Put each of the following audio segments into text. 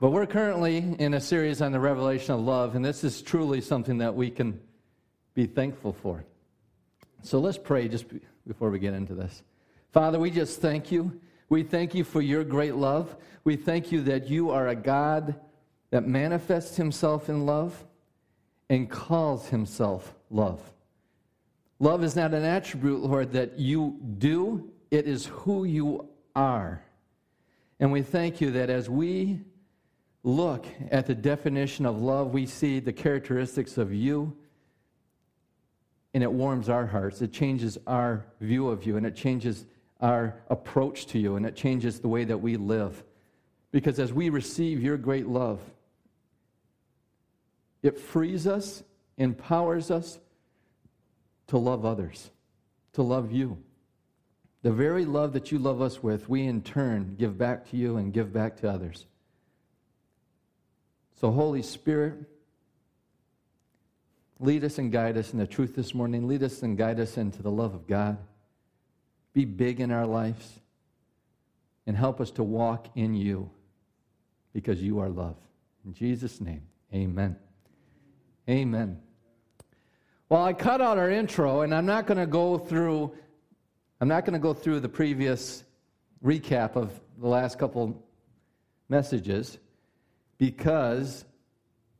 But we're currently in a series on the revelation of love, and this is truly something that we can be thankful for. So let's pray just before we get into this. Father, we just thank you. We thank you for your great love. We thank you that you are a God that manifests himself in love and calls himself love. Love is not an attribute, Lord, that you do. It is who you are. And we thank you that as we look at the definition of love, we see the characteristics of you, and it warms our hearts. It changes our view of you, and it changes our approach to you, and it changes the way that we live. Because as we receive your great love, it frees us, empowers us to love others, to love you. The very love that you love us with, we in turn give back to you and give back to others. So Holy Spirit, lead us and guide us in the truth this morning. Lead us and guide us into the love of God. Be big in our lives and help us to walk in you because you are love. In Jesus' name, amen. Amen. Well, I cut out our intro, and I'm not going to go through the previous recap of the last couple messages because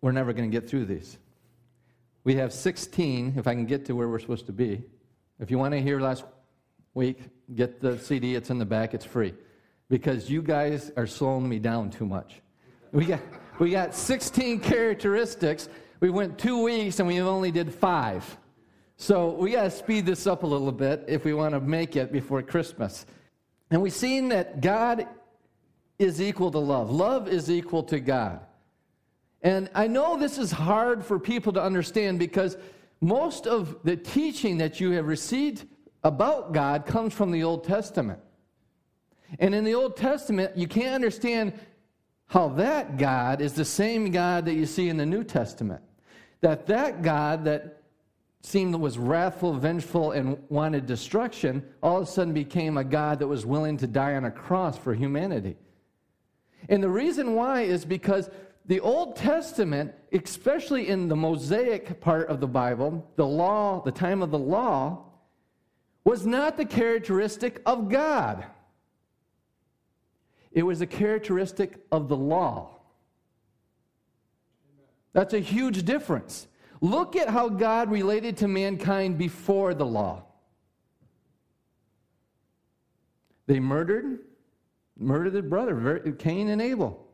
we're never going to get through these. We have 16, if I can get to where we're supposed to be. If you want to hear last week, get the CD. It's in the back. It's free because you guys are slowing me down too much. We got 16 characteristics. We went 2 weeks, and we only did 5. So we got to speed this up a little bit if we want to make it before Christmas. And we've seen that God is equal to love. Love is equal to God. And I know this is hard for people to understand because most of the teaching that you have received about God comes from the Old Testament. And in the Old Testament, you can't understand how that God is the same God that you see in the New Testament. That God that seemed that was wrathful, vengeful, and wanted destruction, all of a sudden became a God that was willing to die on a cross for humanity. And the reason why is because the Old Testament, especially in the Mosaic part of the Bible, the law, the time of the law, was not the characteristic of God. It was a characteristic of the law. That's a huge difference. Look at how God related to mankind before the law. They murdered their brother, Cain and Abel.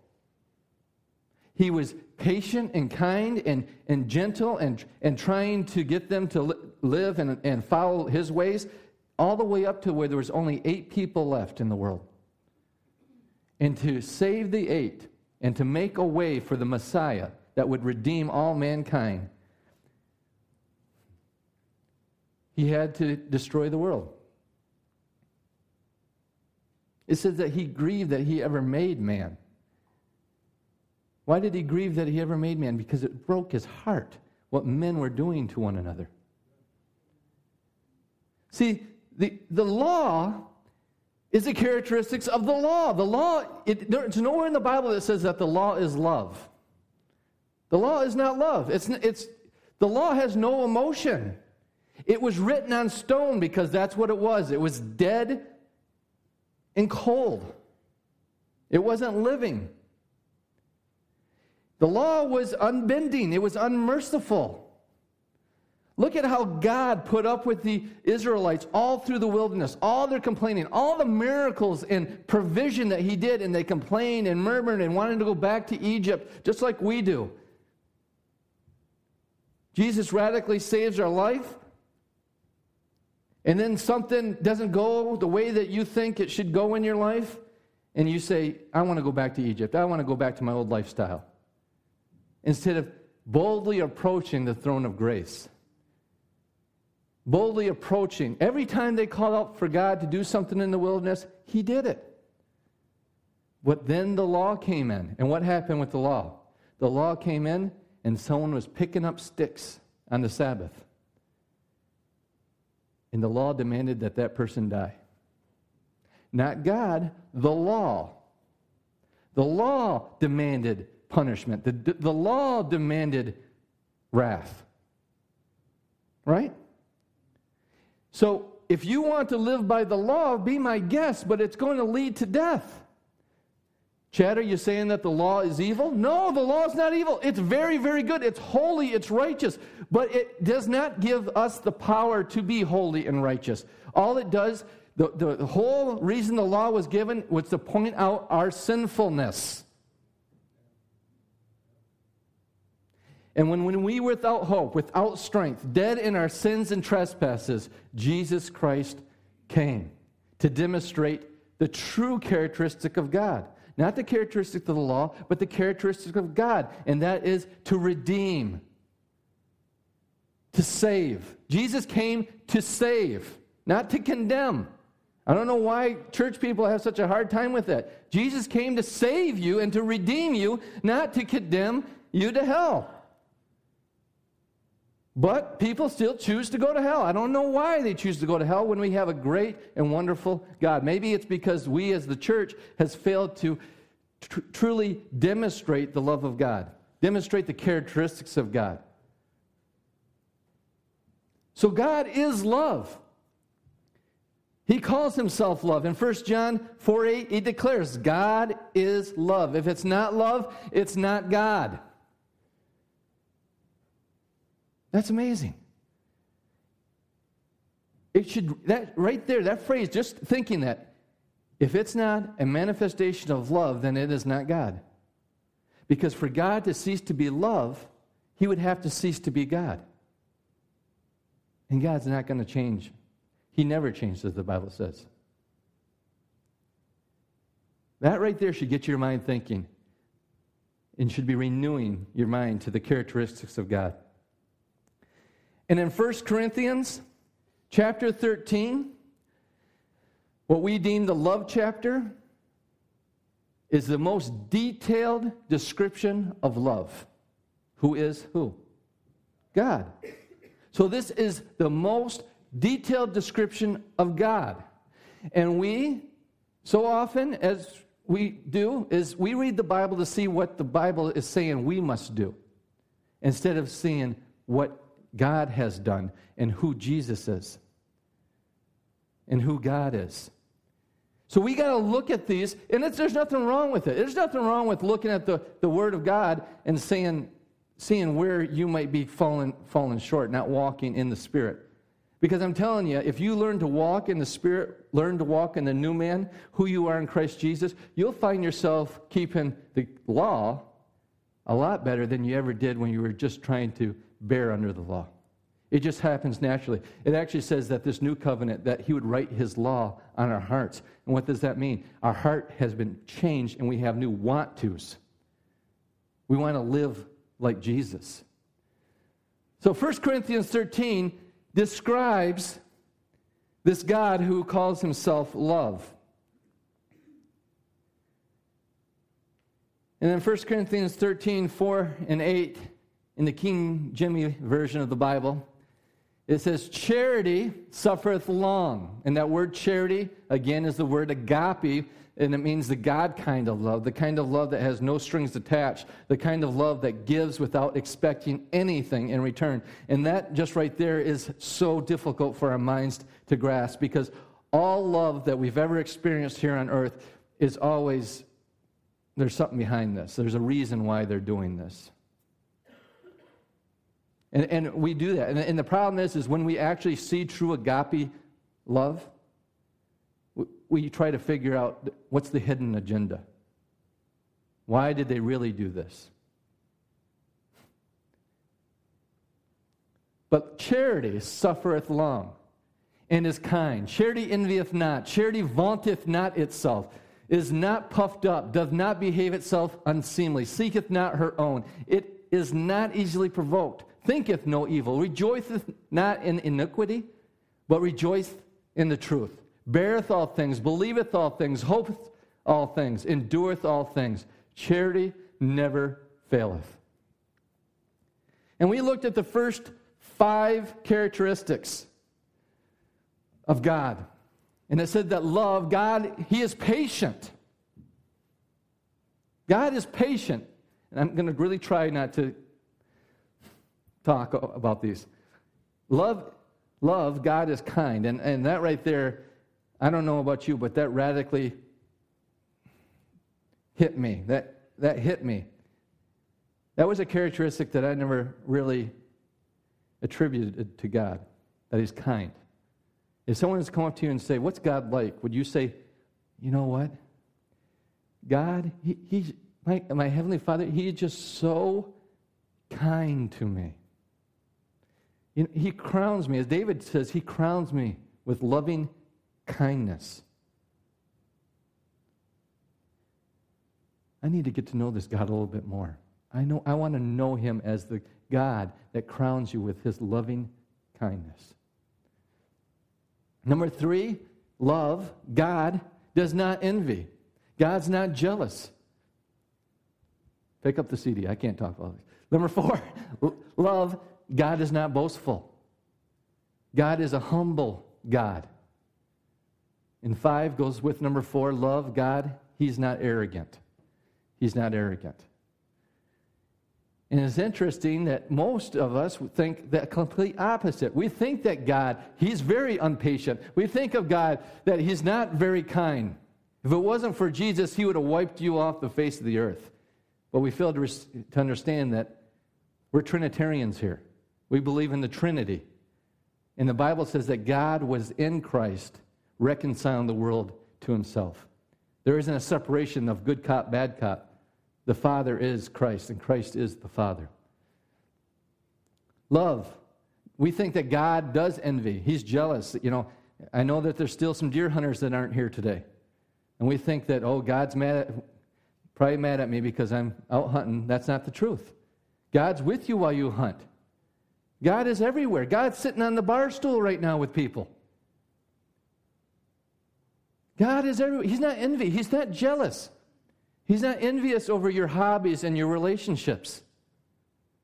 He was patient and kind and gentle and trying to get them to live and follow his ways, all the way up to where there was only 8 people left in the world. And to save the 8 and to make a way for the Messiah that would redeem all mankind, he had to destroy the world. It says that he grieved that he ever made man. Why did he grieve that he ever made man? Because it broke his heart, what men were doing to one another. See, the law is the characteristics of the law. The law, there's nowhere in the Bible that says that the law is love. The law is not love. The law has no emotion. It was written on stone because that's what it was. It was dead and cold. It wasn't living. The law was unbending. It was unmerciful. Look at how God put up with the Israelites all through the wilderness, all their complaining, all the miracles and provision that he did, and they complained and murmured and wanted to go back to Egypt, just like we do. Jesus radically saves our life. And then something doesn't go the way that you think it should go in your life, and you say, I want to go back to Egypt. I want to go back to my old lifestyle. Instead of boldly approaching the throne of grace. Boldly approaching. Every time they called out for God to do something in the wilderness, he did it. But then the law came in. And what happened with the law? The law came in, and someone was picking up sticks on the Sabbath. And the law demanded that that person die. Not God, the law. The law demanded punishment. The law demanded wrath. Right? So if you want to live by the law, be my guest, but it's going to lead to death. Chad, are you saying that the law is evil? No, the law is not evil. It's very, very good. It's holy. It's righteous. But it does not give us the power to be holy and righteous. All it does, the whole reason the law was given was to point out our sinfulness. And when we were without hope, without strength, dead in our sins and trespasses, Jesus Christ came to demonstrate the true characteristic of God. Not the characteristic of the law, but the characteristic of God. And that is to redeem, to save. Jesus came to save, not to condemn. I don't know why church people have such a hard time with that. Jesus came to save you and to redeem you, not to condemn you to hell. But people still choose to go to hell. I don't know why they choose to go to hell when we have a great and wonderful God. Maybe it's because we as the church has failed to truly demonstrate the love of God, demonstrate the characteristics of God. So God is love. He calls himself love. In 1 John 4:8, he declares, God is love. If it's not love, it's not God. That's amazing. It should, that right there, that phrase, just thinking that, if it's not a manifestation of love, then it is not God. Because for God to cease to be love, he would have to cease to be God. And God's not going to change. He never changes, the Bible says. That right there should get your mind thinking and should be renewing your mind to the characteristics of God. And in 1 Corinthians chapter 13, what we deem the love chapter is the most detailed description of love. Who is who? God. So this is the most detailed description of God. And we, so often as we do, is we read the Bible to see what the Bible is saying we must do, instead of seeing what God has done, and who Jesus is, and who God is. So we got to look at these, and there's nothing wrong with it. There's nothing wrong with looking at the Word of God and seeing where you might be falling short, not walking in the Spirit. Because I'm telling you, if you learn to walk in the Spirit, learn to walk in the new man, who you are in Christ Jesus, you'll find yourself keeping the law a lot better than you ever did when you were just trying to bear under the law. It just happens naturally. It actually says that this new covenant, that he would write his law on our hearts. And what does that mean? Our heart has been changed and we have new want tos. We want to live like Jesus. So 1 Corinthians 13 describes this God who calls himself love. And then 1 Corinthians 13, 4 and 8, in the King James Version of the Bible, it says, charity suffereth long. And that word charity, again, is the word agape, and it means the God kind of love, the kind of love that has no strings attached, the kind of love that gives without expecting anything in return. And that just right there is so difficult for our minds to grasp, because all love that we've ever experienced here on earth is always, there's something behind this. There's a reason why they're doing this. And we do that. And the problem is when we actually see true agape love, we try to figure out what's the hidden agenda. Why did they really do this? But charity suffereth long and is kind. Charity envieth not. Charity vaunteth not itself. Is not puffed up. Doth not behave itself unseemly. Seeketh not her own. It is not easily provoked. Thinketh no evil, rejoiceth not in iniquity, but rejoiceth in the truth. Beareth all things, believeth all things, hopeth all things, endureth all things. Charity never faileth. And we looked at the first 5 characteristics of God. And it said that love, God, he is patient. God is patient. And I'm going to really try not to talk about these. Love, God is kind. And that right there, I don't know about you, but that radically hit me. That hit me. That was a characteristic that I never really attributed to God, that He's kind. If someone has come up to you and say, what's God like? Would you say, you know what? God, my Heavenly Father, He is just so kind to me. He crowns me. As David says, He crowns me with loving kindness. I need to get to know this God a little bit more. I want to know Him as the God that crowns you with His loving kindness. Number 3, love. God does not envy. God's not jealous. Pick up the CD. I can't talk about this. Number 4, love. God is not boastful. God is a humble God. And 5 goes with number 4, love. God, He's not arrogant. He's not arrogant. And it's interesting that most of us think the complete opposite. We think that God, He's very impatient. We think of God that He's not very kind. If it wasn't for Jesus, He would have wiped you off the face of the earth. But we fail to understand that we're Trinitarians here. We believe in the Trinity. And the Bible says that God was in Christ, reconciling the world to Himself. There isn't a separation of good cop, bad cop. The Father is Christ, and Christ is the Father. Love. We think that God does envy. He's jealous. You know, I know that there's still some deer hunters that aren't here today. And we think that, oh, God's probably mad at me because I'm out hunting. That's not the truth. God's with you while you hunt. God is everywhere. God's sitting on the bar stool right now with people. God is everywhere. He's not envy. He's not jealous. He's not envious over your hobbies and your relationships.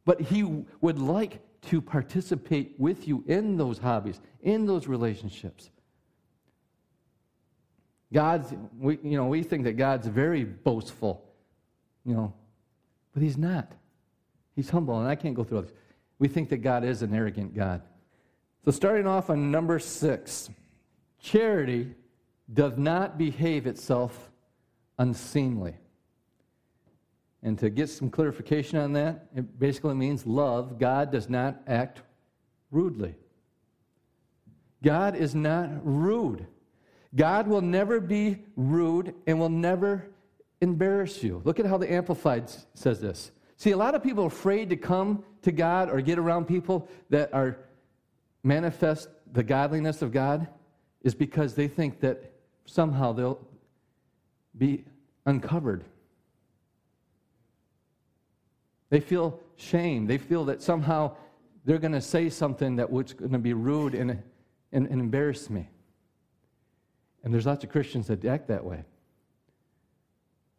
But He would like to participate with you in those hobbies, in those relationships. We think that God's very boastful, but He's not. He's humble, and I can't go through all this. We think that God is an arrogant God. So starting off on number 6, charity does not behave itself unseemly. And to get some clarification on that, it basically means love. God does not act rudely. God is not rude. God will never be rude and will never embarrass you. Look at how the Amplified says this. See, a lot of people are afraid to come to God or get around people that are manifest the godliness of God is because they think that somehow they'll be uncovered. They feel shame. They feel that somehow they're going to say something that was going to be rude and embarrass me. And there's lots of Christians that act that way,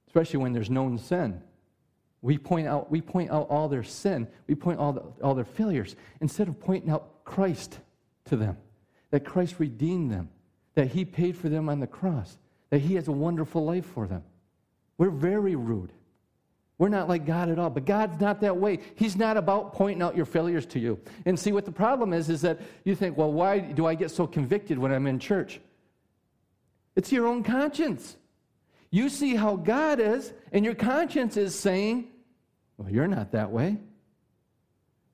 especially when there's known sin. We point out all their sin. We point out all their failures instead of pointing out Christ to them, that Christ redeemed them, that He paid for them on the cross, that He has a wonderful life for them. We're very rude. We're not like God at all, but God's not that way. He's not about pointing out your failures to you. And see, what the problem is that you think, well, why do I get so convicted when I'm in church? It's your own conscience. You see how God is, and your conscience is saying, well, you're not that way.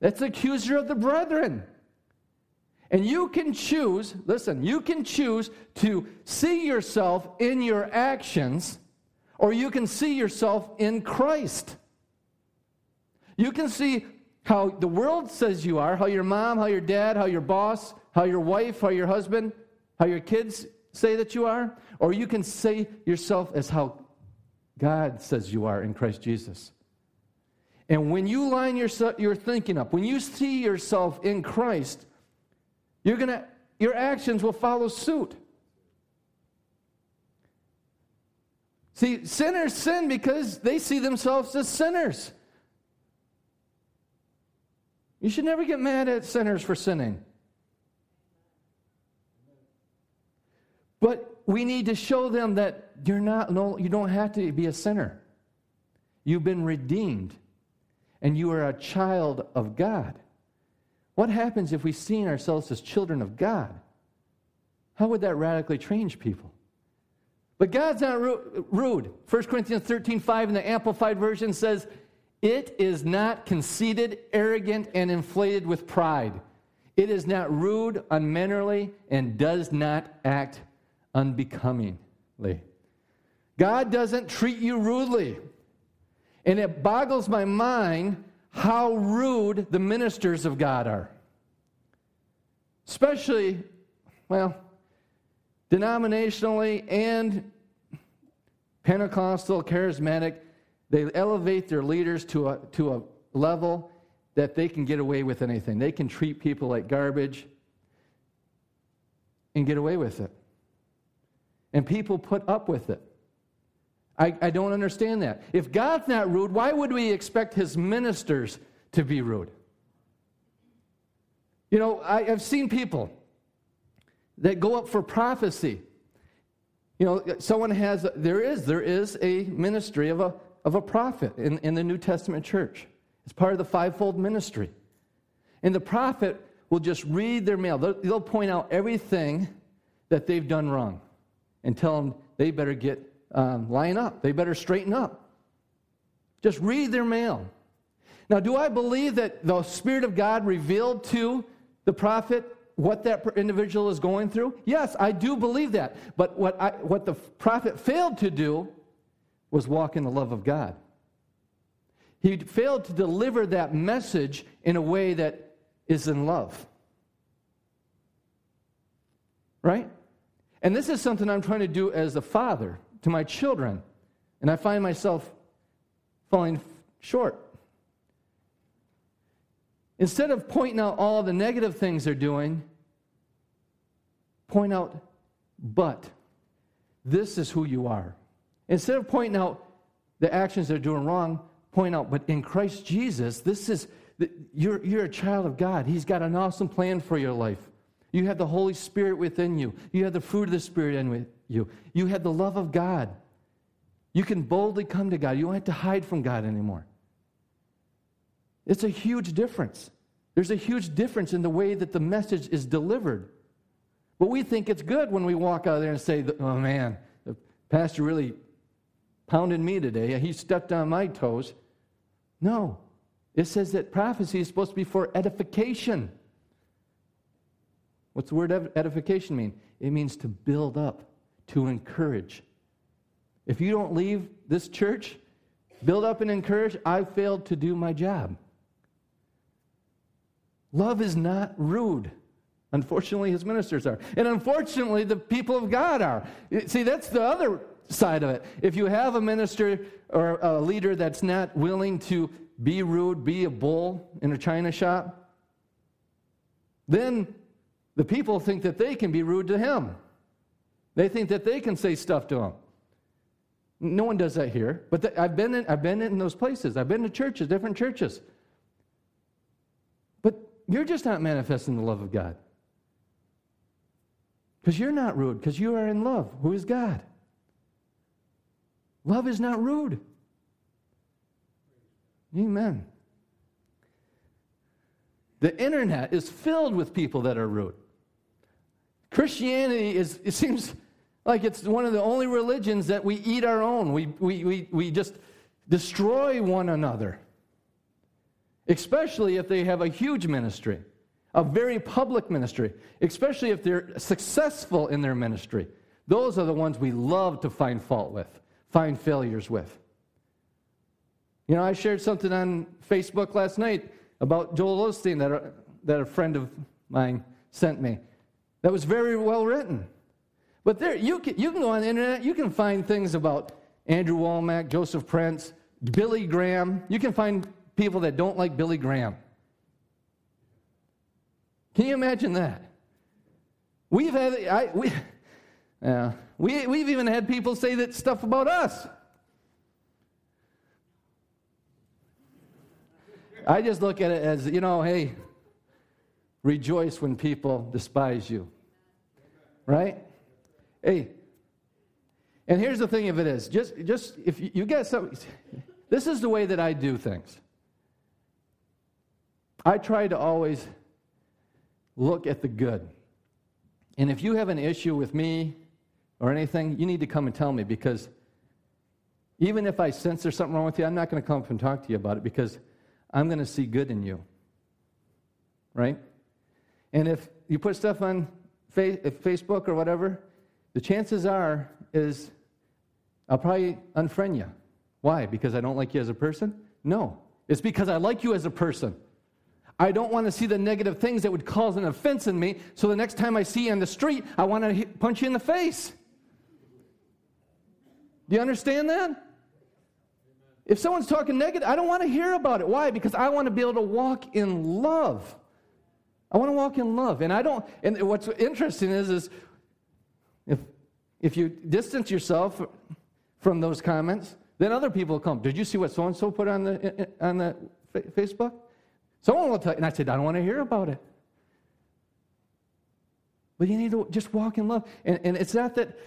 That's the accuser of the brethren. And you can choose, listen, you can choose to see yourself in your actions, or you can see yourself in Christ. You can see how the world says you are, how your mom, how your dad, how your boss, how your wife, how your husband, how your kids say that you are, or you can say yourself as how God says you are in Christ Jesus. And when you line your thinking up, when you see yourself in Christ, your actions will follow suit. See, sinners sin because they see themselves as sinners. You should never get mad at sinners for sinning. But we need to show them that you don't have to be a sinner. You've been redeemed, and you are a child of God. What happens if we've seen ourselves as children of God? How would that radically change people? But God's not rude. 1 Corinthians 13:5 in the Amplified Version says, "It is not conceited, arrogant, and inflated with pride. It is not rude, unmannerly, and does not act unbecomingly." God doesn't treat you rudely. And it boggles my mind how rude the ministers of God are. Especially, denominationally and Pentecostal, charismatic, they elevate their leaders to a level that they can get away with anything. They can treat people like garbage and get away with it. And people put up with it. I don't understand that. If God's not rude, why would we expect his ministers to be rude? You know, I've seen people that go up for prophecy. You know, someone has, there is a ministry of a prophet in the New Testament church. It's part of the fivefold ministry. And the prophet will just read their mail. They'll point out everything that they've done wrong and tell them they better get line up. They better straighten up. Just read their mail. Now, do I believe that the Spirit of God revealed to the prophet what that individual is going through? Yes, I do believe that. But what the prophet failed to do was walk in the love of God. He failed to deliver that message in a way that is in love. Right? And this is something I'm trying to do as a father to my children. And I find myself falling short. Instead of pointing out all the negative things they're doing, point out, but this is who you are. Instead of pointing out the actions they're doing wrong, point out, but in Christ Jesus, you're a child of God. He's got an awesome plan for your life. You have the Holy Spirit within you. You have the fruit of the Spirit in you. You have the love of God. You can boldly come to God. You don't have to hide from God anymore. It's a huge difference. There's a huge difference in the way that the message is delivered. But we think it's good when we walk out of there and say, oh man, the pastor really pounded me today. He stepped on my toes. No. It says that prophecy is supposed to be for edification. What's the word edification mean? It means to build up, to encourage. If you don't leave this church, build up and encourage, I failed to do my job. Love is not rude. Unfortunately, his ministers are. And unfortunately, the people of God are. See, that's the other side of it. If you have a minister or a leader that's not willing to be rude, be a bull in a china shop, then the people think that they can be rude to him. They think that they can say stuff to him. No one does that here, but I've been in those places. I've been to churches, different churches. But you're just not manifesting the love of God. Because you're not rude, because you are in love, who is God. Love is not rude. Amen. The internet is filled with people that are rude. Christianity is, it seems like it's one of the only religions that we eat our own. We just destroy one another. Especially if they have a huge ministry, a very public ministry. Especially if they're successful in their ministry. Those are the ones we love to find fault with, find failures with. You know, I shared something on Facebook last night about Joel Osteen that a friend of mine sent me. That was very well written. But there, you can go on the internet, you can find things about Andrew Womack, Joseph Prince, Billy Graham. You can find people that don't like Billy Graham. Can you imagine that? We've even had people say that stuff about us. I just look at it as, you know, hey, rejoice when people despise you. Right? Hey, and here's the thing of it is, just if you get something, This is the way that I do things. I try to always look at the good. And if you have an issue with me or anything, you need to come and tell me, because even if I sense there's something wrong with you, I'm not going to come up and talk to you about it, because I'm going to see good in you, right? And if you put stuff on Facebook or whatever, the chances are is I'll probably unfriend you. Why? Because I don't like you as a person? No. It's because I like you as a person. I don't want to see the negative things that would cause an offense in me, so the next time I see you on the street, I want to punch you in the face. Do you understand that? If someone's talking negative, I don't want to hear about it. Why? Because I want to be able to walk in love. I want to walk in love. And I don't. And what's interesting is if you distance yourself from those comments, then other people will come. Did you see what so-and-so put on the Facebook? Someone will tell you. And I said, I don't want to hear about it. But you need to just walk in love. And it's not that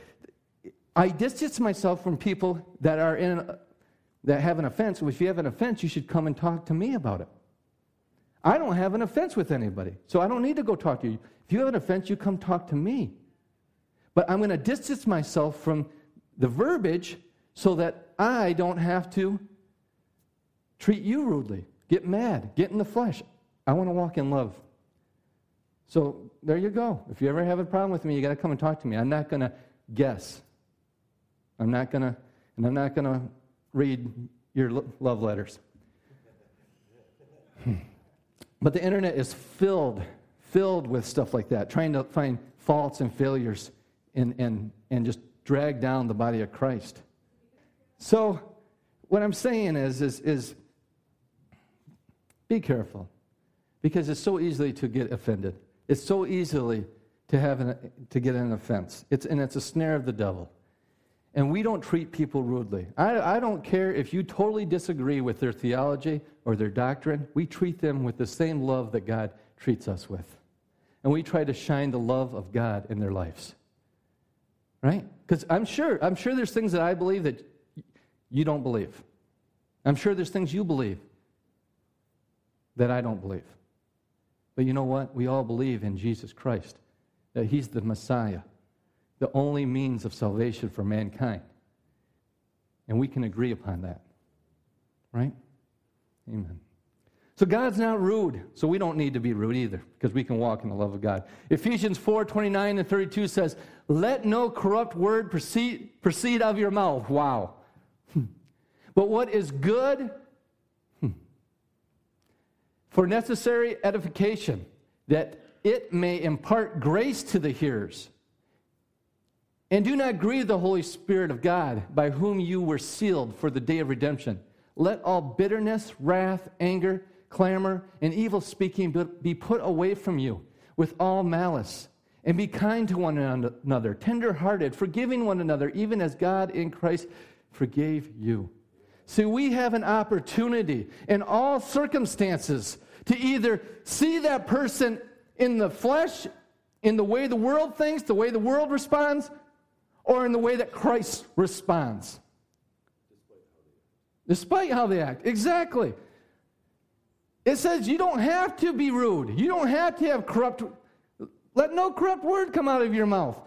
I distance myself from people that are that have an offense. If you have an offense, you should come and talk to me about it. I don't have an offense with anybody, so I don't need to go talk to you. If you have an offense, you come talk to me. But I'm going to distance myself from the verbiage so that I don't have to treat you rudely, get mad, get in the flesh. I want to walk in love. So there you go. If you ever have a problem with me, you got to come and talk to me. I'm not going to guess. I'm not going to read your love letters. But the internet is filled with stuff like that, trying to find faults and failures and just drag down the body of Christ. So what I'm saying is be careful, because it's so easily to get offended. It's so easily to get an offense. It's a snare of the devil. And we don't treat people rudely. I don't care if you totally disagree with their theology or their doctrine. We treat them with the same love that God treats us with. And we try to shine the love of God in their lives. Right? Because I'm sure there's things that I believe that you don't believe. I'm sure there's things you believe that I don't believe. But you know what? We all believe in Jesus Christ, that He's the Messiah, the only means of salvation for mankind. And we can agree upon that. Right? Amen. So God's not rude, so we don't need to be rude either, because we can walk in the love of God. Ephesians 4:29 and 32 says, "Let no corrupt word proceed out of your mouth." Wow. "But what is good for necessary edification, that it may impart grace to the hearers. And do not grieve the Holy Spirit of God, by whom you were sealed for the day of redemption. Let all bitterness, wrath, anger, clamor, and evil speaking be put away from you, with all malice. And be kind to one another, tender-hearted, forgiving one another, even as God in Christ forgave you." See, we have an opportunity in all circumstances to either see that person in the flesh, in the way the world thinks, the way the world responds, or in the way that Christ responds. Despite how they act. Exactly. It says you don't have to be rude. You don't have to have corrupt. Let no corrupt word come out of your mouth.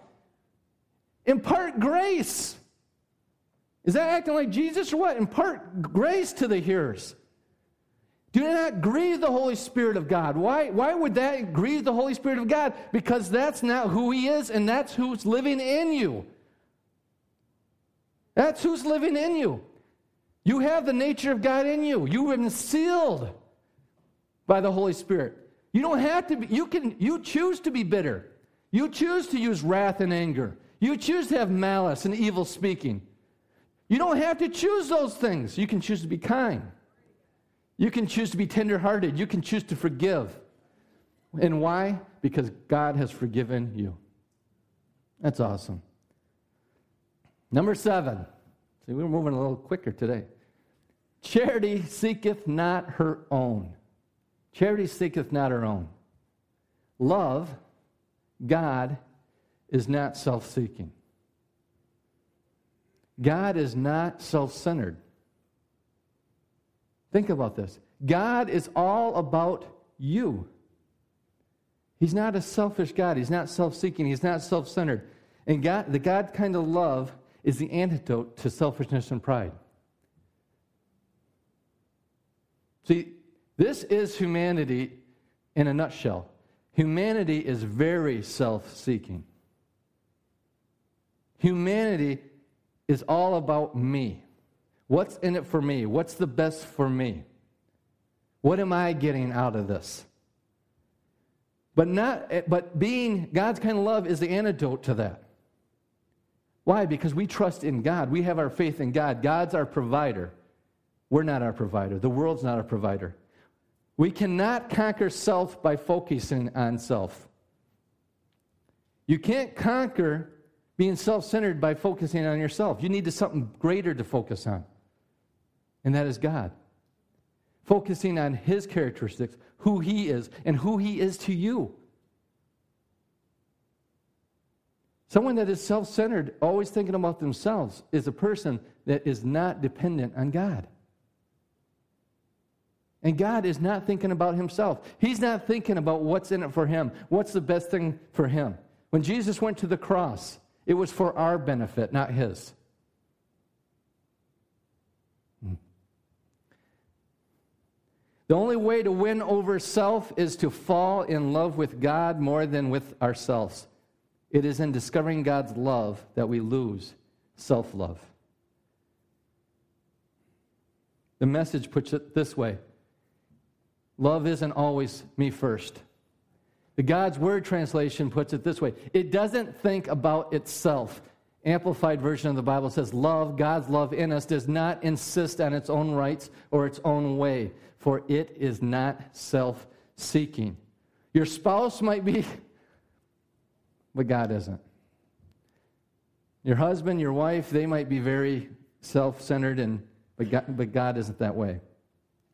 Impart grace. Is that acting like Jesus or what? Impart grace to the hearers. Do not grieve the Holy Spirit of God. Why would that grieve the Holy Spirit of God? Because that's not who He is, and that's who's living in you. That's who's living in you. You have the nature of God in you. You have been sealed by the Holy Spirit. You don't have to be, you choose to be bitter. You choose to use wrath and anger. You choose to have malice and evil speaking. You don't have to choose those things. You can choose to be kind. You can choose to be tender-hearted. You can choose to forgive. And why? Because God has forgiven you. That's awesome. Number 7. See, we're moving a little quicker today. Charity seeketh not her own. Charity seeketh not her own. Love, God, is not self-seeking. God is not self-centered. Think about this. God is all about you. He's not a selfish God. He's not self-seeking. He's not self-centered. And God, the God kind of love is the antidote to selfishness and pride. See, this is humanity in a nutshell. Humanity is very self-seeking. Humanity is all about me. What's in it for me? What's the best for me? What am I getting out of this? But being God's kind of love is the antidote to that. Why? Because we trust in God. We have our faith in God. God's our provider. We're not our provider. The world's not our provider. We cannot conquer self by focusing on self. You can't conquer being self-centered by focusing on yourself. You need something greater to focus on, and that is God. Focusing on His characteristics, who He is, and who He is to you. Someone that is self-centered, always thinking about themselves, is a person that is not dependent on God. And God is not thinking about Himself. He's not thinking about what's in it for Him, what's the best thing for Him. When Jesus went to the cross, it was for our benefit, not His. The only way to win over self is to fall in love with God more than with ourselves. It is in discovering God's love that we lose self-love. The Message puts it this way. Love isn't always me first. The God's Word translation puts it this way. It doesn't think about itself. Amplified version of the Bible says, love, God's love in us, does not insist on its own rights or its own way, for it is not self-seeking. Your spouse might be, but God isn't. Your husband, your wife, they might be very self-centered, but God isn't that way.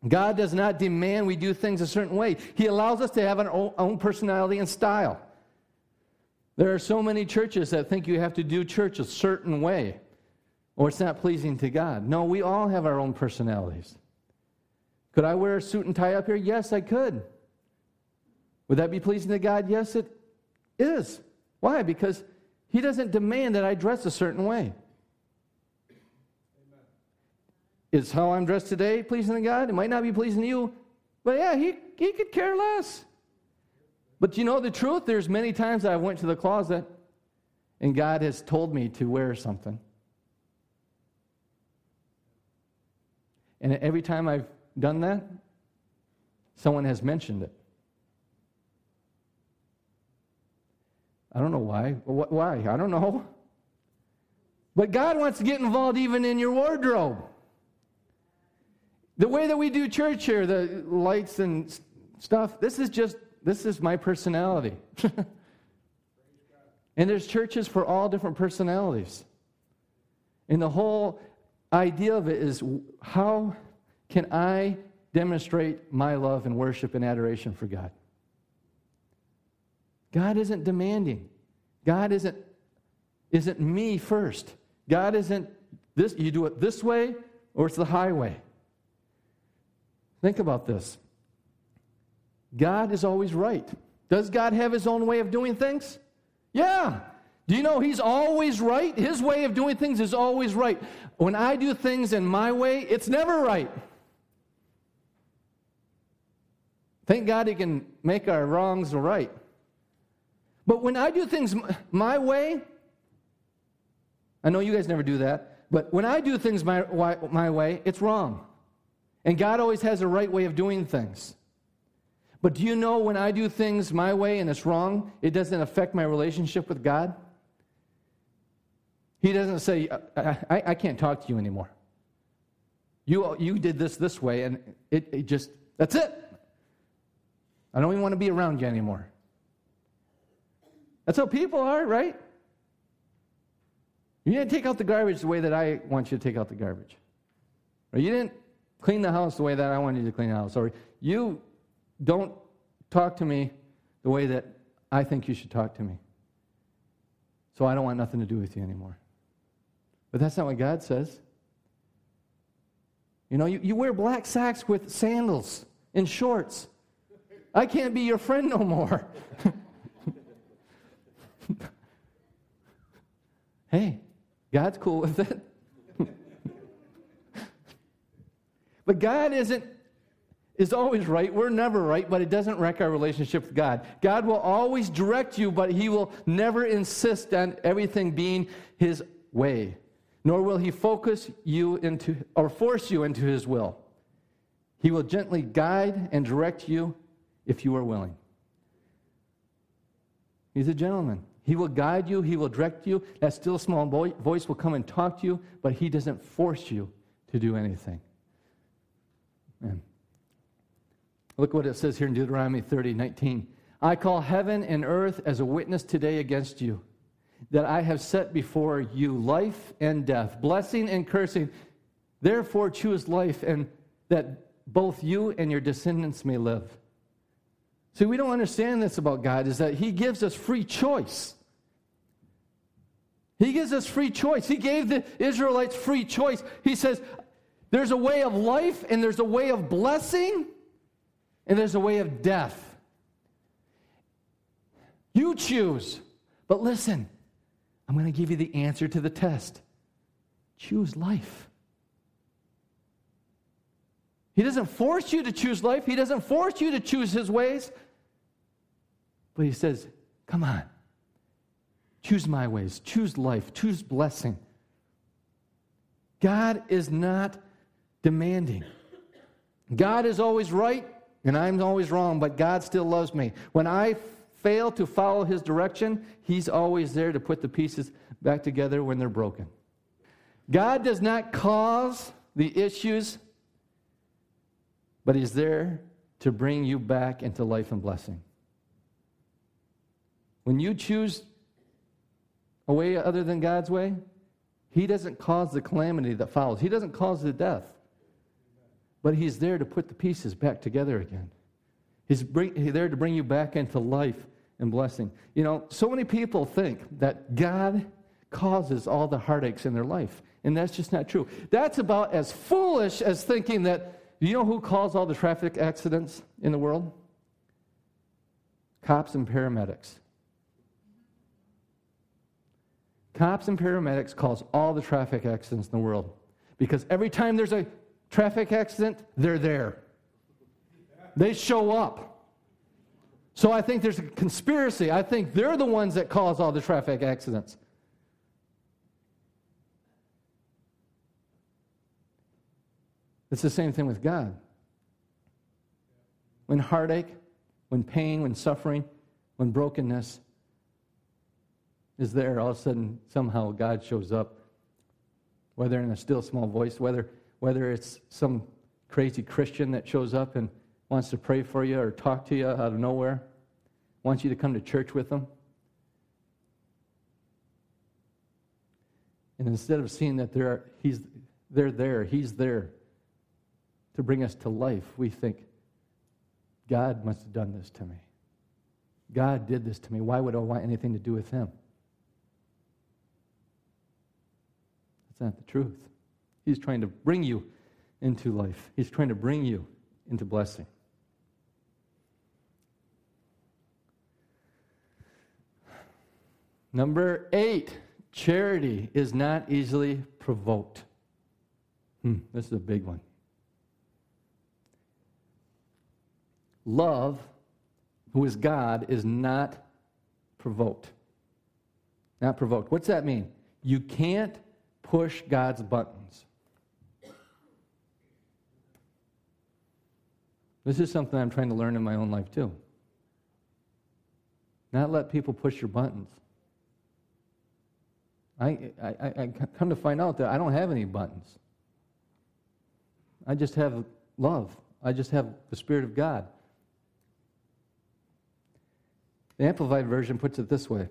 God does not demand we do things a certain way. He allows us to have our own personality and style. There are so many churches that think you have to do church a certain way, or it's not pleasing to God. No, we all have our own personalities. Could I wear a suit and tie up here? Yes, I could. Would that be pleasing to God? Yes, it is. Why? Because He doesn't demand that I dress a certain way. Is how I'm dressed today pleasing to God? It might not be pleasing to you, but yeah, he could care less. But you know the truth, there's many times that I went to the closet and God has told me to wear something. And every time I've done that, someone has mentioned it. I don't know why. Why? I don't know. But God wants to get involved even in your wardrobe. The way that we do church here, the lights and stuff, this is my personality. And there's churches for all different personalities. And the whole idea of it is, how can I demonstrate my love and worship and adoration for God? God isn't demanding. God isn't me first. God isn't this, you do it this way or it's the highway. Think about this. God is always right. Does God have His own way of doing things? Yeah. Do you know He's always right? His way of doing things is always right. When I do things in my way, it's never right. Thank God He can make our wrongs right. But when I do things my way, I know you guys never do that, but when I do things my way, it's wrong. And God always has a right way of doing things. But do you know when I do things my way and it's wrong, it doesn't affect my relationship with God? He doesn't say, I can't talk to you anymore. You did this way, and it just, that's it. I don't even want to be around you anymore. That's how people are, right? You didn't take out the garbage the way that I want you to take out the garbage. Or you didn't clean the house the way that I want you to clean the house. Or you don't talk to me the way that I think you should talk to me. So I don't want nothing to do with you anymore. But that's not what God says. You know, you wear black socks with sandals and shorts. I can't be your friend no more. Hey, God's cool with it. But God is always right. We're never right, but it doesn't wreck our relationship with God. God will always direct you, but he will never insist on everything being his way. Nor will he focus you into or force you into his will. He will gently guide and direct you if you are willing. He's a gentleman. He will guide you. He will direct you. That still small voice will come and talk to you, but he doesn't force you to do anything. Amen. Look what it says here in Deuteronomy 30:19. I call heaven and earth as a witness today against you, that I have set before you life and death, blessing and cursing. Therefore choose life, and that both you and your descendants may live. See, we don't understand this about God, is that he gives us free choice. He gives us free choice. He gave the Israelites free choice. He says, there's a way of life, and there's a way of blessing, and there's a way of death. You choose. But listen, I'm going to give you the answer to the test. Choose life. He doesn't force you to choose life. He doesn't force you to choose his ways. But he says, come on. Choose my ways. Choose life. Choose blessing. God is not demanding. God is always right, and I'm always wrong, but God still loves me. When I fail to follow his direction, he's always there to put the pieces back together when they're broken. God does not cause the issues, but he's there to bring you back into life and blessing. When you choose a way other than God's way, he doesn't cause the calamity that follows. He doesn't cause the death. But he's there to put the pieces back together again. He's there to bring you back into life and blessing. You know, so many people think that God causes all the heartaches in their life, and that's just not true. That's about as foolish as thinking that, you know who caused all the traffic accidents in the world? Cops and paramedics. Cops and paramedics cause all the traffic accidents in the world, because every time there's a traffic accident, they're there. They show up. So I think there's a conspiracy. I think they're the ones that cause all the traffic accidents. It's the same thing with God. When heartache, when pain, when suffering, when brokenness is there, all of a sudden, somehow God shows up, whether in a still small voice, whether it's some crazy Christian that shows up and wants to pray for you or talk to you out of nowhere, wants you to come to church with them. And instead of seeing that he's there to bring us to life, we think, God must have done this to me. God did this to me. Why would I want anything to do with him? That's not the truth. He's trying to bring you into life. He's trying to bring you into blessing. Number 8, charity is not easily provoked. This is a big one. Love, who is God, is not provoked. Not provoked. What's that mean? You can't push God's buttons. This is something I'm trying to learn in my own life too. Not let people push your buttons. I come to find out that I don't have any buttons. I just have love. I just have the Spirit of God. The Amplified Version puts it this way.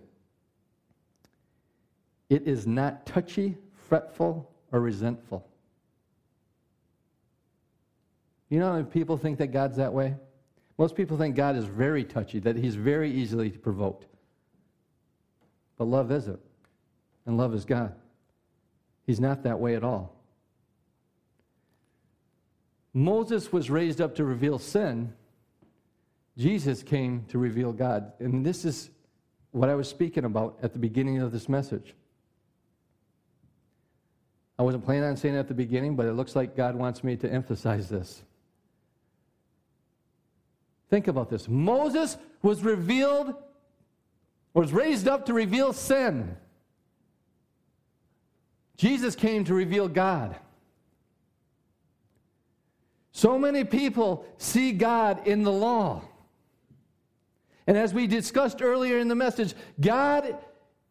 It is not touchy, fretful, or resentful. You know how people think that God's that way? Most people think God is very touchy, that he's very easily provoked. But love isn't. And love is God. He's not that way at all. Moses was raised up to reveal sin. Jesus came to reveal God. And this is what I was speaking about at the beginning of this message. I wasn't planning on saying it at the beginning, but it looks like God wants me to emphasize this. Think about this. Moses was revealed, was raised up to reveal sin. Jesus came to reveal God. So many people see God in the law. And as we discussed earlier in the message, God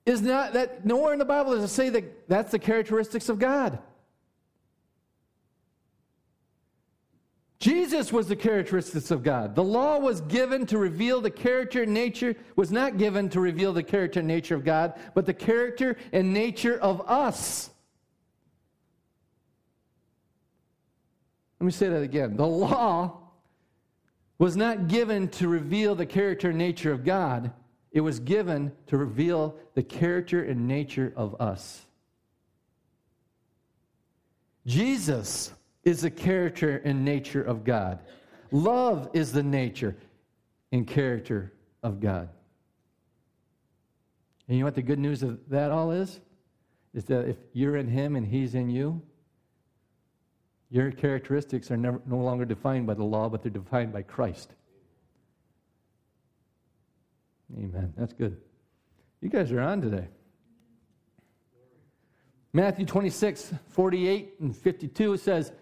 is not, that nowhere in the Bible does it say that that's the characteristics of God. Jesus was the characteristics of God. The law was given to reveal the character and nature, was not given to reveal the character and nature of God, but the character and nature of us. Let me say that again. The law was not given to reveal the character and nature of God. It was given to reveal the character and nature of us. Jesus is the character and nature of God. Love is the nature and character of God. And you know what the good news of that all is? Is that if you're in Him and He's in you, your characteristics are no longer defined by the law, but they're defined by Christ. Amen. That's good. You guys are on today. Matthew 26, 48 and 52 says,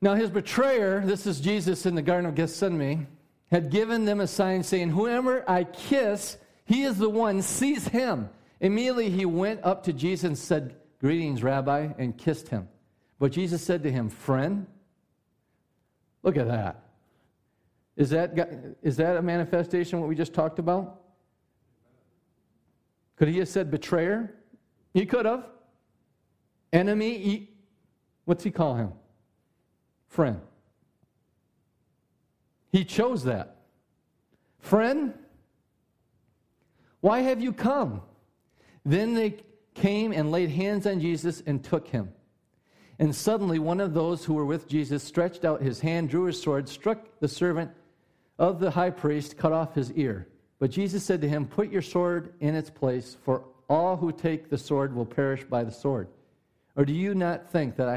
Now his betrayer, this is Jesus in the Garden of Gethsemane, had given them a sign saying, Whoever I kiss, he is the one, seize him. Immediately he went up to Jesus and said, Greetings, Rabbi, and kissed him. But Jesus said to him, Friend, look at that. Is that a manifestation of what we just talked about? Could he have said betrayer? He could have. Enemy, what's he call him? Friend. He chose that. Friend, why have you come? Then they came and laid hands on Jesus and took him. And suddenly one of those who were with Jesus stretched out his hand, drew his sword, struck the servant of the high priest, cut off his ear. But Jesus said to him, Put your sword in its place, for all who take the sword will perish by the sword. Do you not think that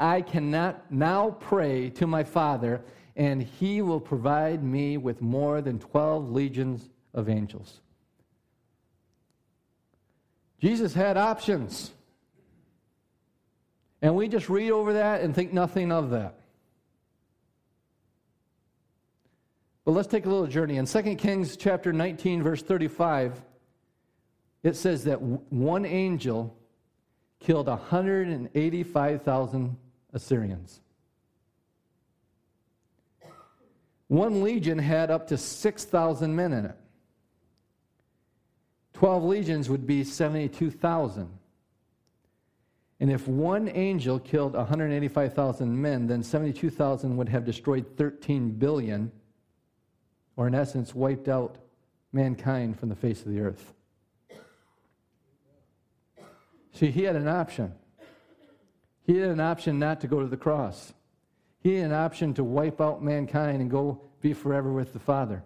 I cannot now pray to my Father, and he will provide me with more than 12 legions of angels? Jesus had options. And we just read over that and think nothing of that. But let's take a little journey. In 2 Kings chapter 19, verse 35, it says that one angel killed 185,000 Assyrians. One legion had up to 6,000 men in it. 12 legions would be 72,000. And if one angel killed 185,000 men, then 72,000 would have destroyed 13 billion, or in essence, wiped out mankind from the face of the earth. See, he had an option. He had an option not to go to the cross. He had an option to wipe out mankind and go be forever with the Father.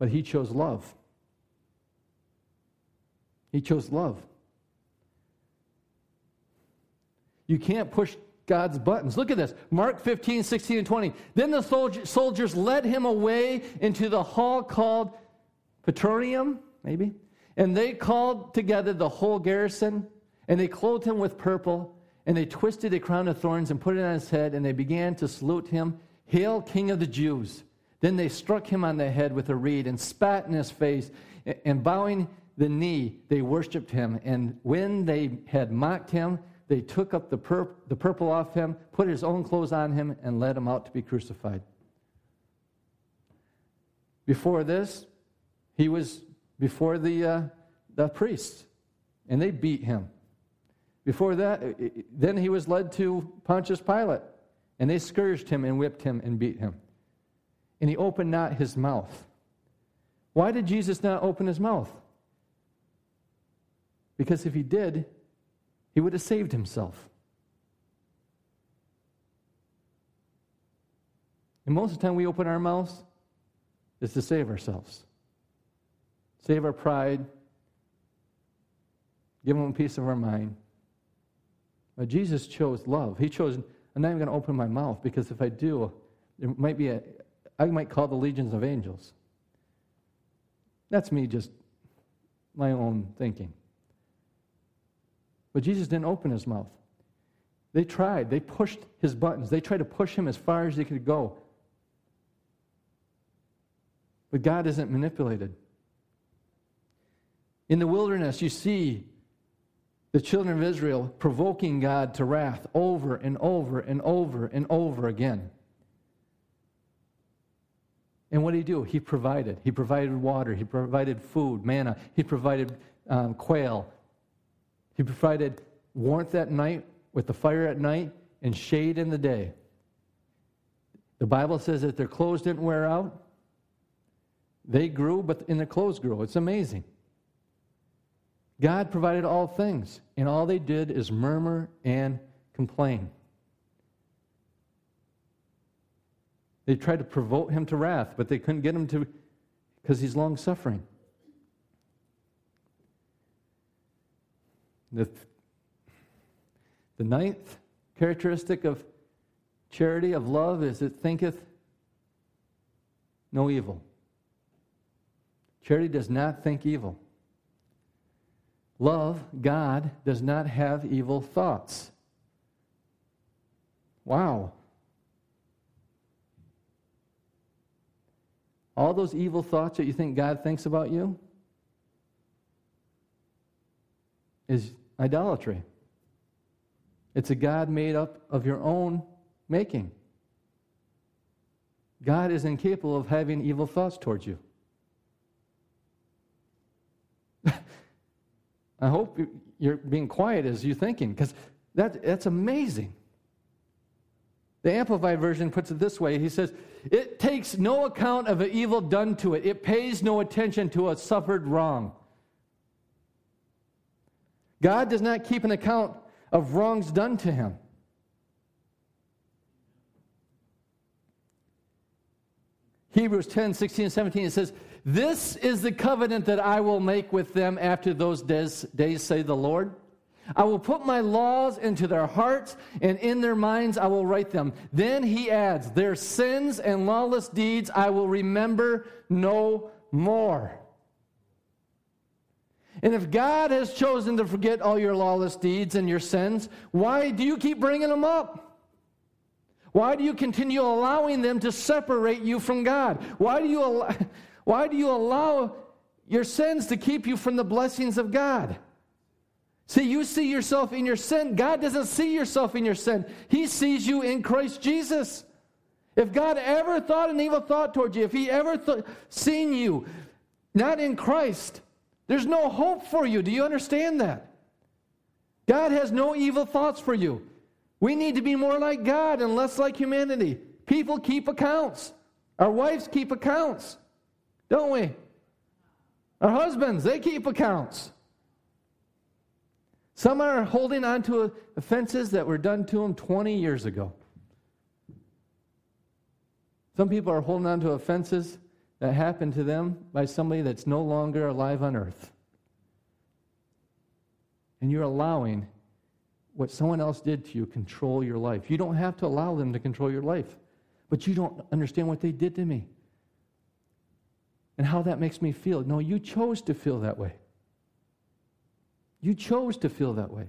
But he chose love. He chose love. You can't push God's buttons. Look at this. Mark 15, 16, and 20. Then the soldiers led him away into the hall called Praetorium, maybe. And they called together the whole garrison, and they clothed him with purple, and they twisted a crown of thorns and put it on his head, and they began to salute him, Hail, King of the Jews. Then they struck him on the head with a reed and spat in his face, and bowing the knee, they worshipped him. And when they had mocked him, they took up the purple off him, put his own clothes on him, and led him out to be crucified. Before this, he was before the priests, and they beat him. Before that, then he was led to Pontius Pilate, and they scourged him and whipped him and beat him. And he opened not his mouth. Why did Jesus not open his mouth? Because if he did, He would have saved himself. And most of the time we open our mouths is to save ourselves. Save our pride. Give him a piece of our mind. But Jesus chose love. He chose, I'm not even going to open my mouth, because if I do, it might be I might call the legions of angels. That's me, just my own thinking. But Jesus didn't open his mouth. They tried. They pushed his buttons. They tried to push him as far as they could go. But God isn't manipulated. In the wilderness, you see the children of Israel provoking God to wrath over and over and over and over again. And what did he do? He provided. He provided water. He provided food, manna. He provided quail. He provided warmth at night with the fire at night and shade in the day. The Bible says that their clothes didn't wear out. They grew, but and their clothes grew. It's amazing. God provided all things, and all they did is murmur and complain. They tried to provoke him to wrath, but they couldn't get him to, because he's long-suffering. The ninth characteristic of charity, of love, is it thinketh no evil. Charity does not think evil. Love, God, does not have evil thoughts. Wow. All those evil thoughts that you think God thinks about you is idolatry. It's a God made up of your own making. God is incapable of having evil thoughts towards you. I hope you're being quiet as you're thinking, because that's amazing. The Amplified Version puts it this way. He says, it takes no account of the evil done to it. It pays no attention to a suffered wrong. God does not keep an account of wrongs done to him. Hebrews 10, 16, and 17, it says, this is the covenant that I will make with them after those days, say the Lord. I will put my laws into their hearts, and in their minds I will write them. Then he adds, their sins and lawless deeds I will remember no more. And if God has chosen to forget all your lawless deeds and your sins, why do you keep bringing them up? Why do you continue allowing them to separate you from God? Why do you allow your sins to keep you from the blessings of God? See, you see yourself in your sin. God doesn't see yourself in your sin. He sees you in Christ Jesus. If God ever thought an evil thought towards you, if he ever seen you not in Christ, there's no hope for you. Do you understand that? God has no evil thoughts for you. We need to be more like God and less like humanity. People keep accounts. Our wives keep accounts, don't we? Our husbands, they keep accounts. Some are holding on to offenses that were done to them 20 years ago. Some people are holding on to offenses that happened to them by somebody that's no longer alive on earth. And you're allowing what someone else did to you control your life. You don't have to allow them to control your life. But you don't understand what they did to me and how that makes me feel. No, you chose to feel that way. You chose to feel that way.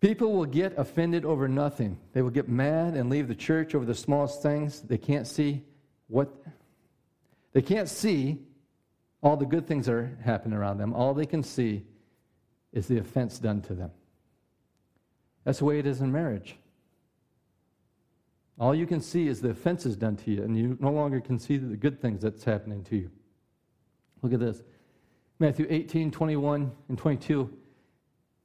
People will get offended over nothing. They will get mad and leave the church over the smallest things. They can't see all the good things that are happening around them. All they can see is the offense done to them. That's the way it is in marriage. All you can see is the offenses done to you, and you no longer can see the good things that's happening to you. Look at this. Matthew 18, 21 and 22.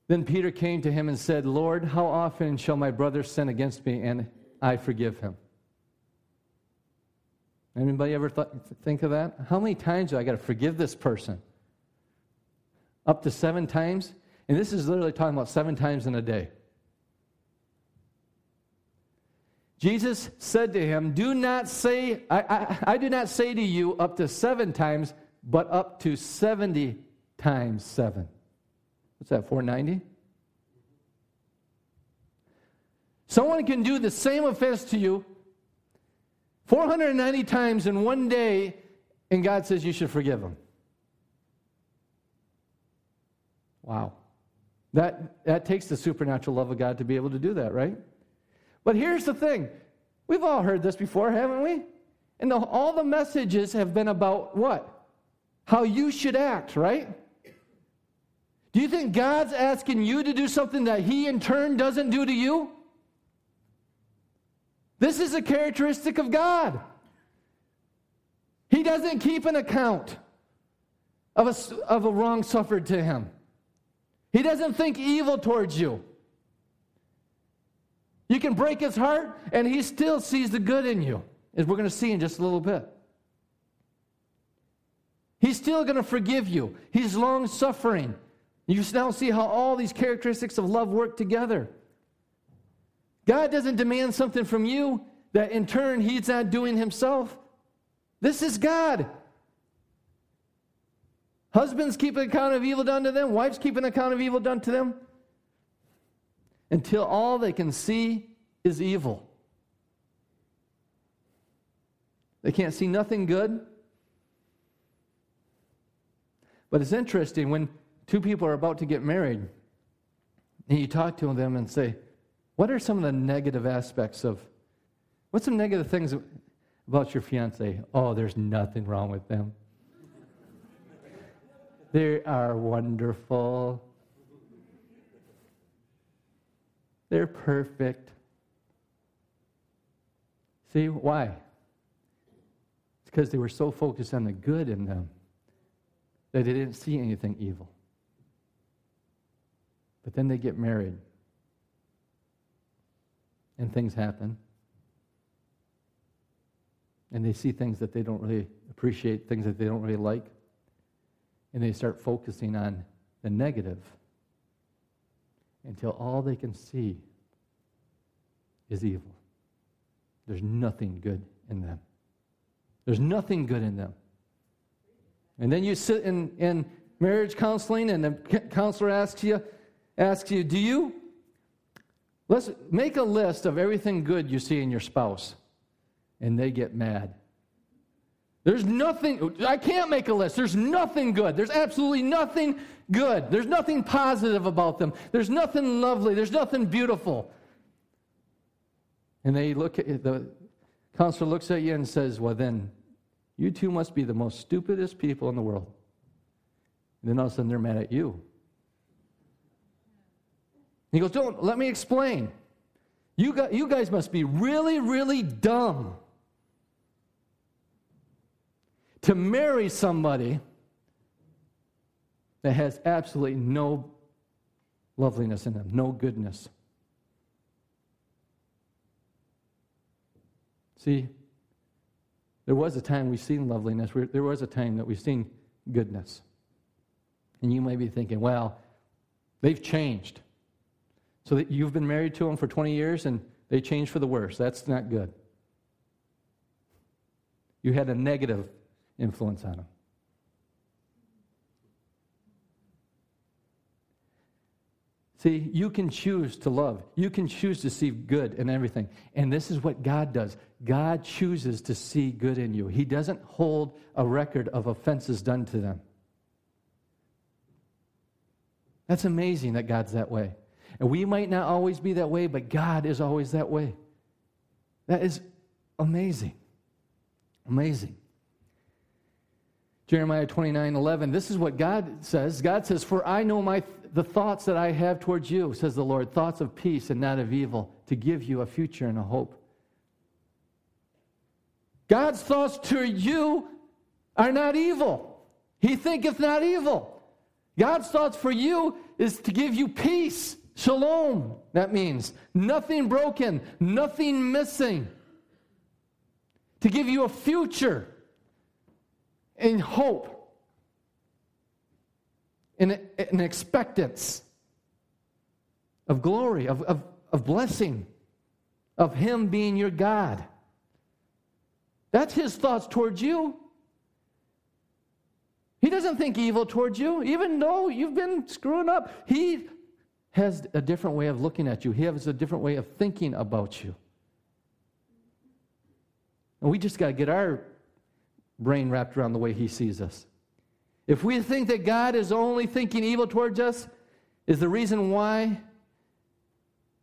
Then Peter came to him and said, Lord, how often shall my brother sin against me and I forgive him? Anybody ever think of that? How many times do I got to forgive this person? Up to 7 times? And this is literally talking about 7 times in a day. Jesus said to him, do not say, I do not say to you up to 7 times, but up to 70 times 7. What's that, 490? Someone can do the same offense to you 490 times in one day, and God says you should forgive them. Wow. That takes the supernatural love of God to be able to do that, right? But here's the thing. We've all heard this before, haven't we? And all the messages have been about what? How you should act, right? Do you think God's asking you to do something that He in turn doesn't do to you? This is a characteristic of God. He doesn't keep an account of a wrong suffered to Him. He doesn't think evil towards you. You can break His heart, and He still sees the good in you, as we're going to see in just a little bit. He's still going to forgive you. He's long-suffering. You now see how all these characteristics of love work together. God doesn't demand something from you that in turn He's not doing Himself. This is God. Husbands keep an account of evil done to them. Wives keep an account of evil done to them. Until all they can see is evil. They can't see nothing good. But it's interesting, when 2 people are about to get married, and you talk to them and say, what are some of the negative aspects of, what's some negative things about your fiancé? Oh, there's nothing wrong with them. They are wonderful. They're perfect. See, why? It's because they were so focused on the good in them that they didn't see anything evil. But then they get married, and things happen, and they see things that they don't really appreciate, things that they don't really like, and they start focusing on the negative until all they can see is evil. There's nothing good in them. There's nothing good in them. And then you sit in marriage counseling, and the counselor asks you, let's make a list of everything good you see in your spouse. And they get mad. There's nothing, I can't make a list. There's nothing good. There's absolutely nothing good. There's nothing positive about them. There's nothing lovely. There's nothing beautiful. And the counselor looks at you and says, well then, you 2 must be the most stupidest people in the world. And then all of a sudden they're mad at you. He goes, don't, let me explain. You guys must be really, really dumb to marry somebody that has absolutely no loveliness in them, no goodness. See, there was a time we've seen loveliness. There was a time that we've seen goodness. And you may be thinking, well, they've changed. So that you've been married to them for 20 years and they change for the worse. That's not good. You had a negative influence on them. See, you can choose to love. You can choose to see good in everything. And this is what God does. God chooses to see good in you. He doesn't hold a record of offenses done to them. That's amazing that God's that way. And we might not always be that way, but God is always that way. That is amazing. Amazing. Jeremiah 29:11, this is what God says. God says, for I know the thoughts that I have towards you, says the Lord, thoughts of peace and not of evil, to give you a future and a hope. God's thoughts to you are not evil. He thinketh not evil. God's thoughts for you is to give you peace. Shalom, that means nothing broken, nothing missing. to give you a future and hope and an expectance of glory, of blessing, of Him being your God. That's His thoughts towards you. He doesn't think evil towards you, even though you've been screwing up. He has a different way of looking at you. He has a different way of thinking about you. And we just got to get our brain wrapped around the way He sees us. If we think that God is only thinking evil towards us, is the reason why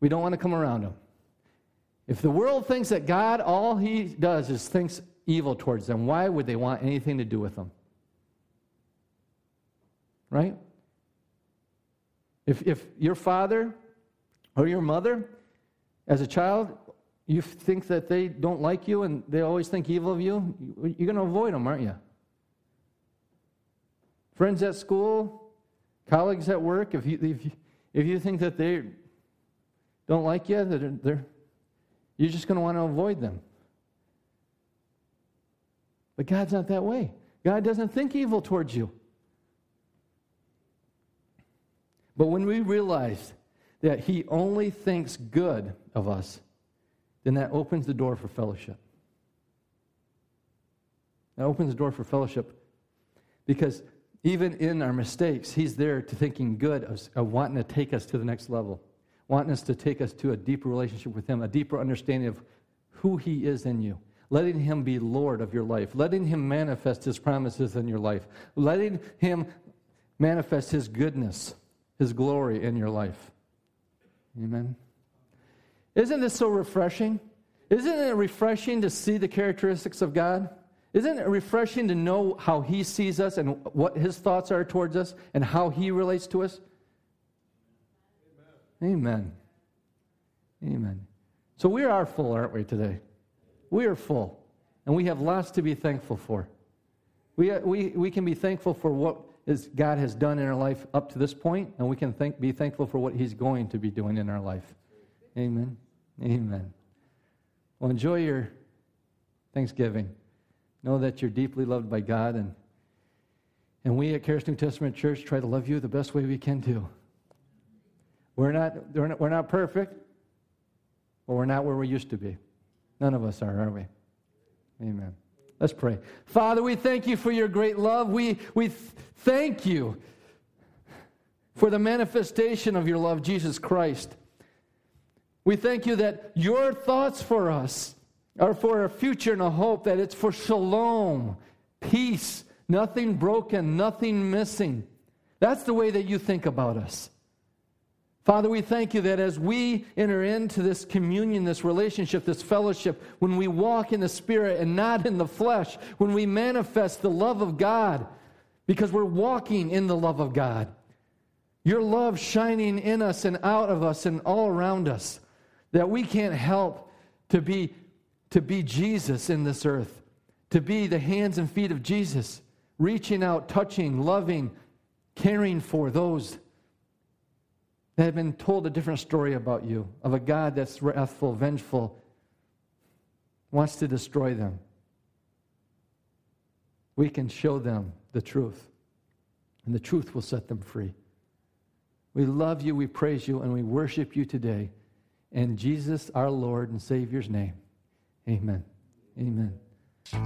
we don't want to come around Him. If the world thinks that God, all He does is thinks evil towards them, why would they want anything to do with them? Right? If your father or your mother, as a child, you think that they don't like you and they always think evil of you, you're going to avoid them, aren't you? Friends at school, colleagues at work, if you think that they don't like you, you're just going to want to avoid them. But God's not that way. God doesn't think evil towards you. But when we realize that He only thinks good of us, then that opens the door for fellowship. That opens the door for fellowship because even in our mistakes, He's there to thinking good of wanting to take us to the next level, wanting us to take us to a deeper relationship with Him, a deeper understanding of who He is in you, letting Him be Lord of your life, letting Him manifest His promises in your life, letting Him manifest His goodness, His glory in your life. Amen. Isn't this so refreshing? Isn't it refreshing to see the characteristics of God? Isn't it refreshing to know how He sees us and what His thoughts are towards us and how He relates to us? Amen. Amen. So we are full, aren't we, today? We are full, and we have lots to be thankful for. We can be thankful for what God has done in our life up to this point, and we can be thankful for what He's going to be doing in our life. Amen. Amen. Well, enjoy your Thanksgiving. Know that you're deeply loved by God, and we at Karis New Testament Church try to love you the best way we can too. We're not perfect, but we're not where we used to be. None of us are we? Amen. Let's pray. Father, we thank You for Your great love. We thank You for the manifestation of Your love, Jesus Christ. We thank You that Your thoughts for us are for a future and a hope, that it's for shalom, peace, nothing broken, nothing missing. That's the way that You think about us. Father, we thank You that as we enter into this communion, this relationship, this fellowship, when we walk in the Spirit and not in the flesh, when we manifest the love of God, because we're walking in the love of God, Your love shining in us and out of us and all around us, that we can't help to be Jesus in this earth, to be the hands and feet of Jesus, reaching out, touching, loving, caring for those that have been told a different story about You, of a God that's wrathful, vengeful, wants to destroy them. We can show them the truth, and the truth will set them free. We love You, we praise You, and we worship You today. In Jesus, our Lord and Savior's name, amen. Amen.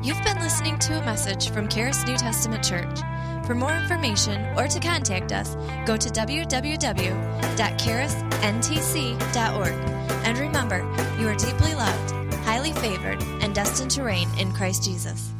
You've been listening to a message from Karis New Testament Church. For more information or to contact us, go to www.karisntc.org. And remember, you are deeply loved, highly favored, and destined to reign in Christ Jesus.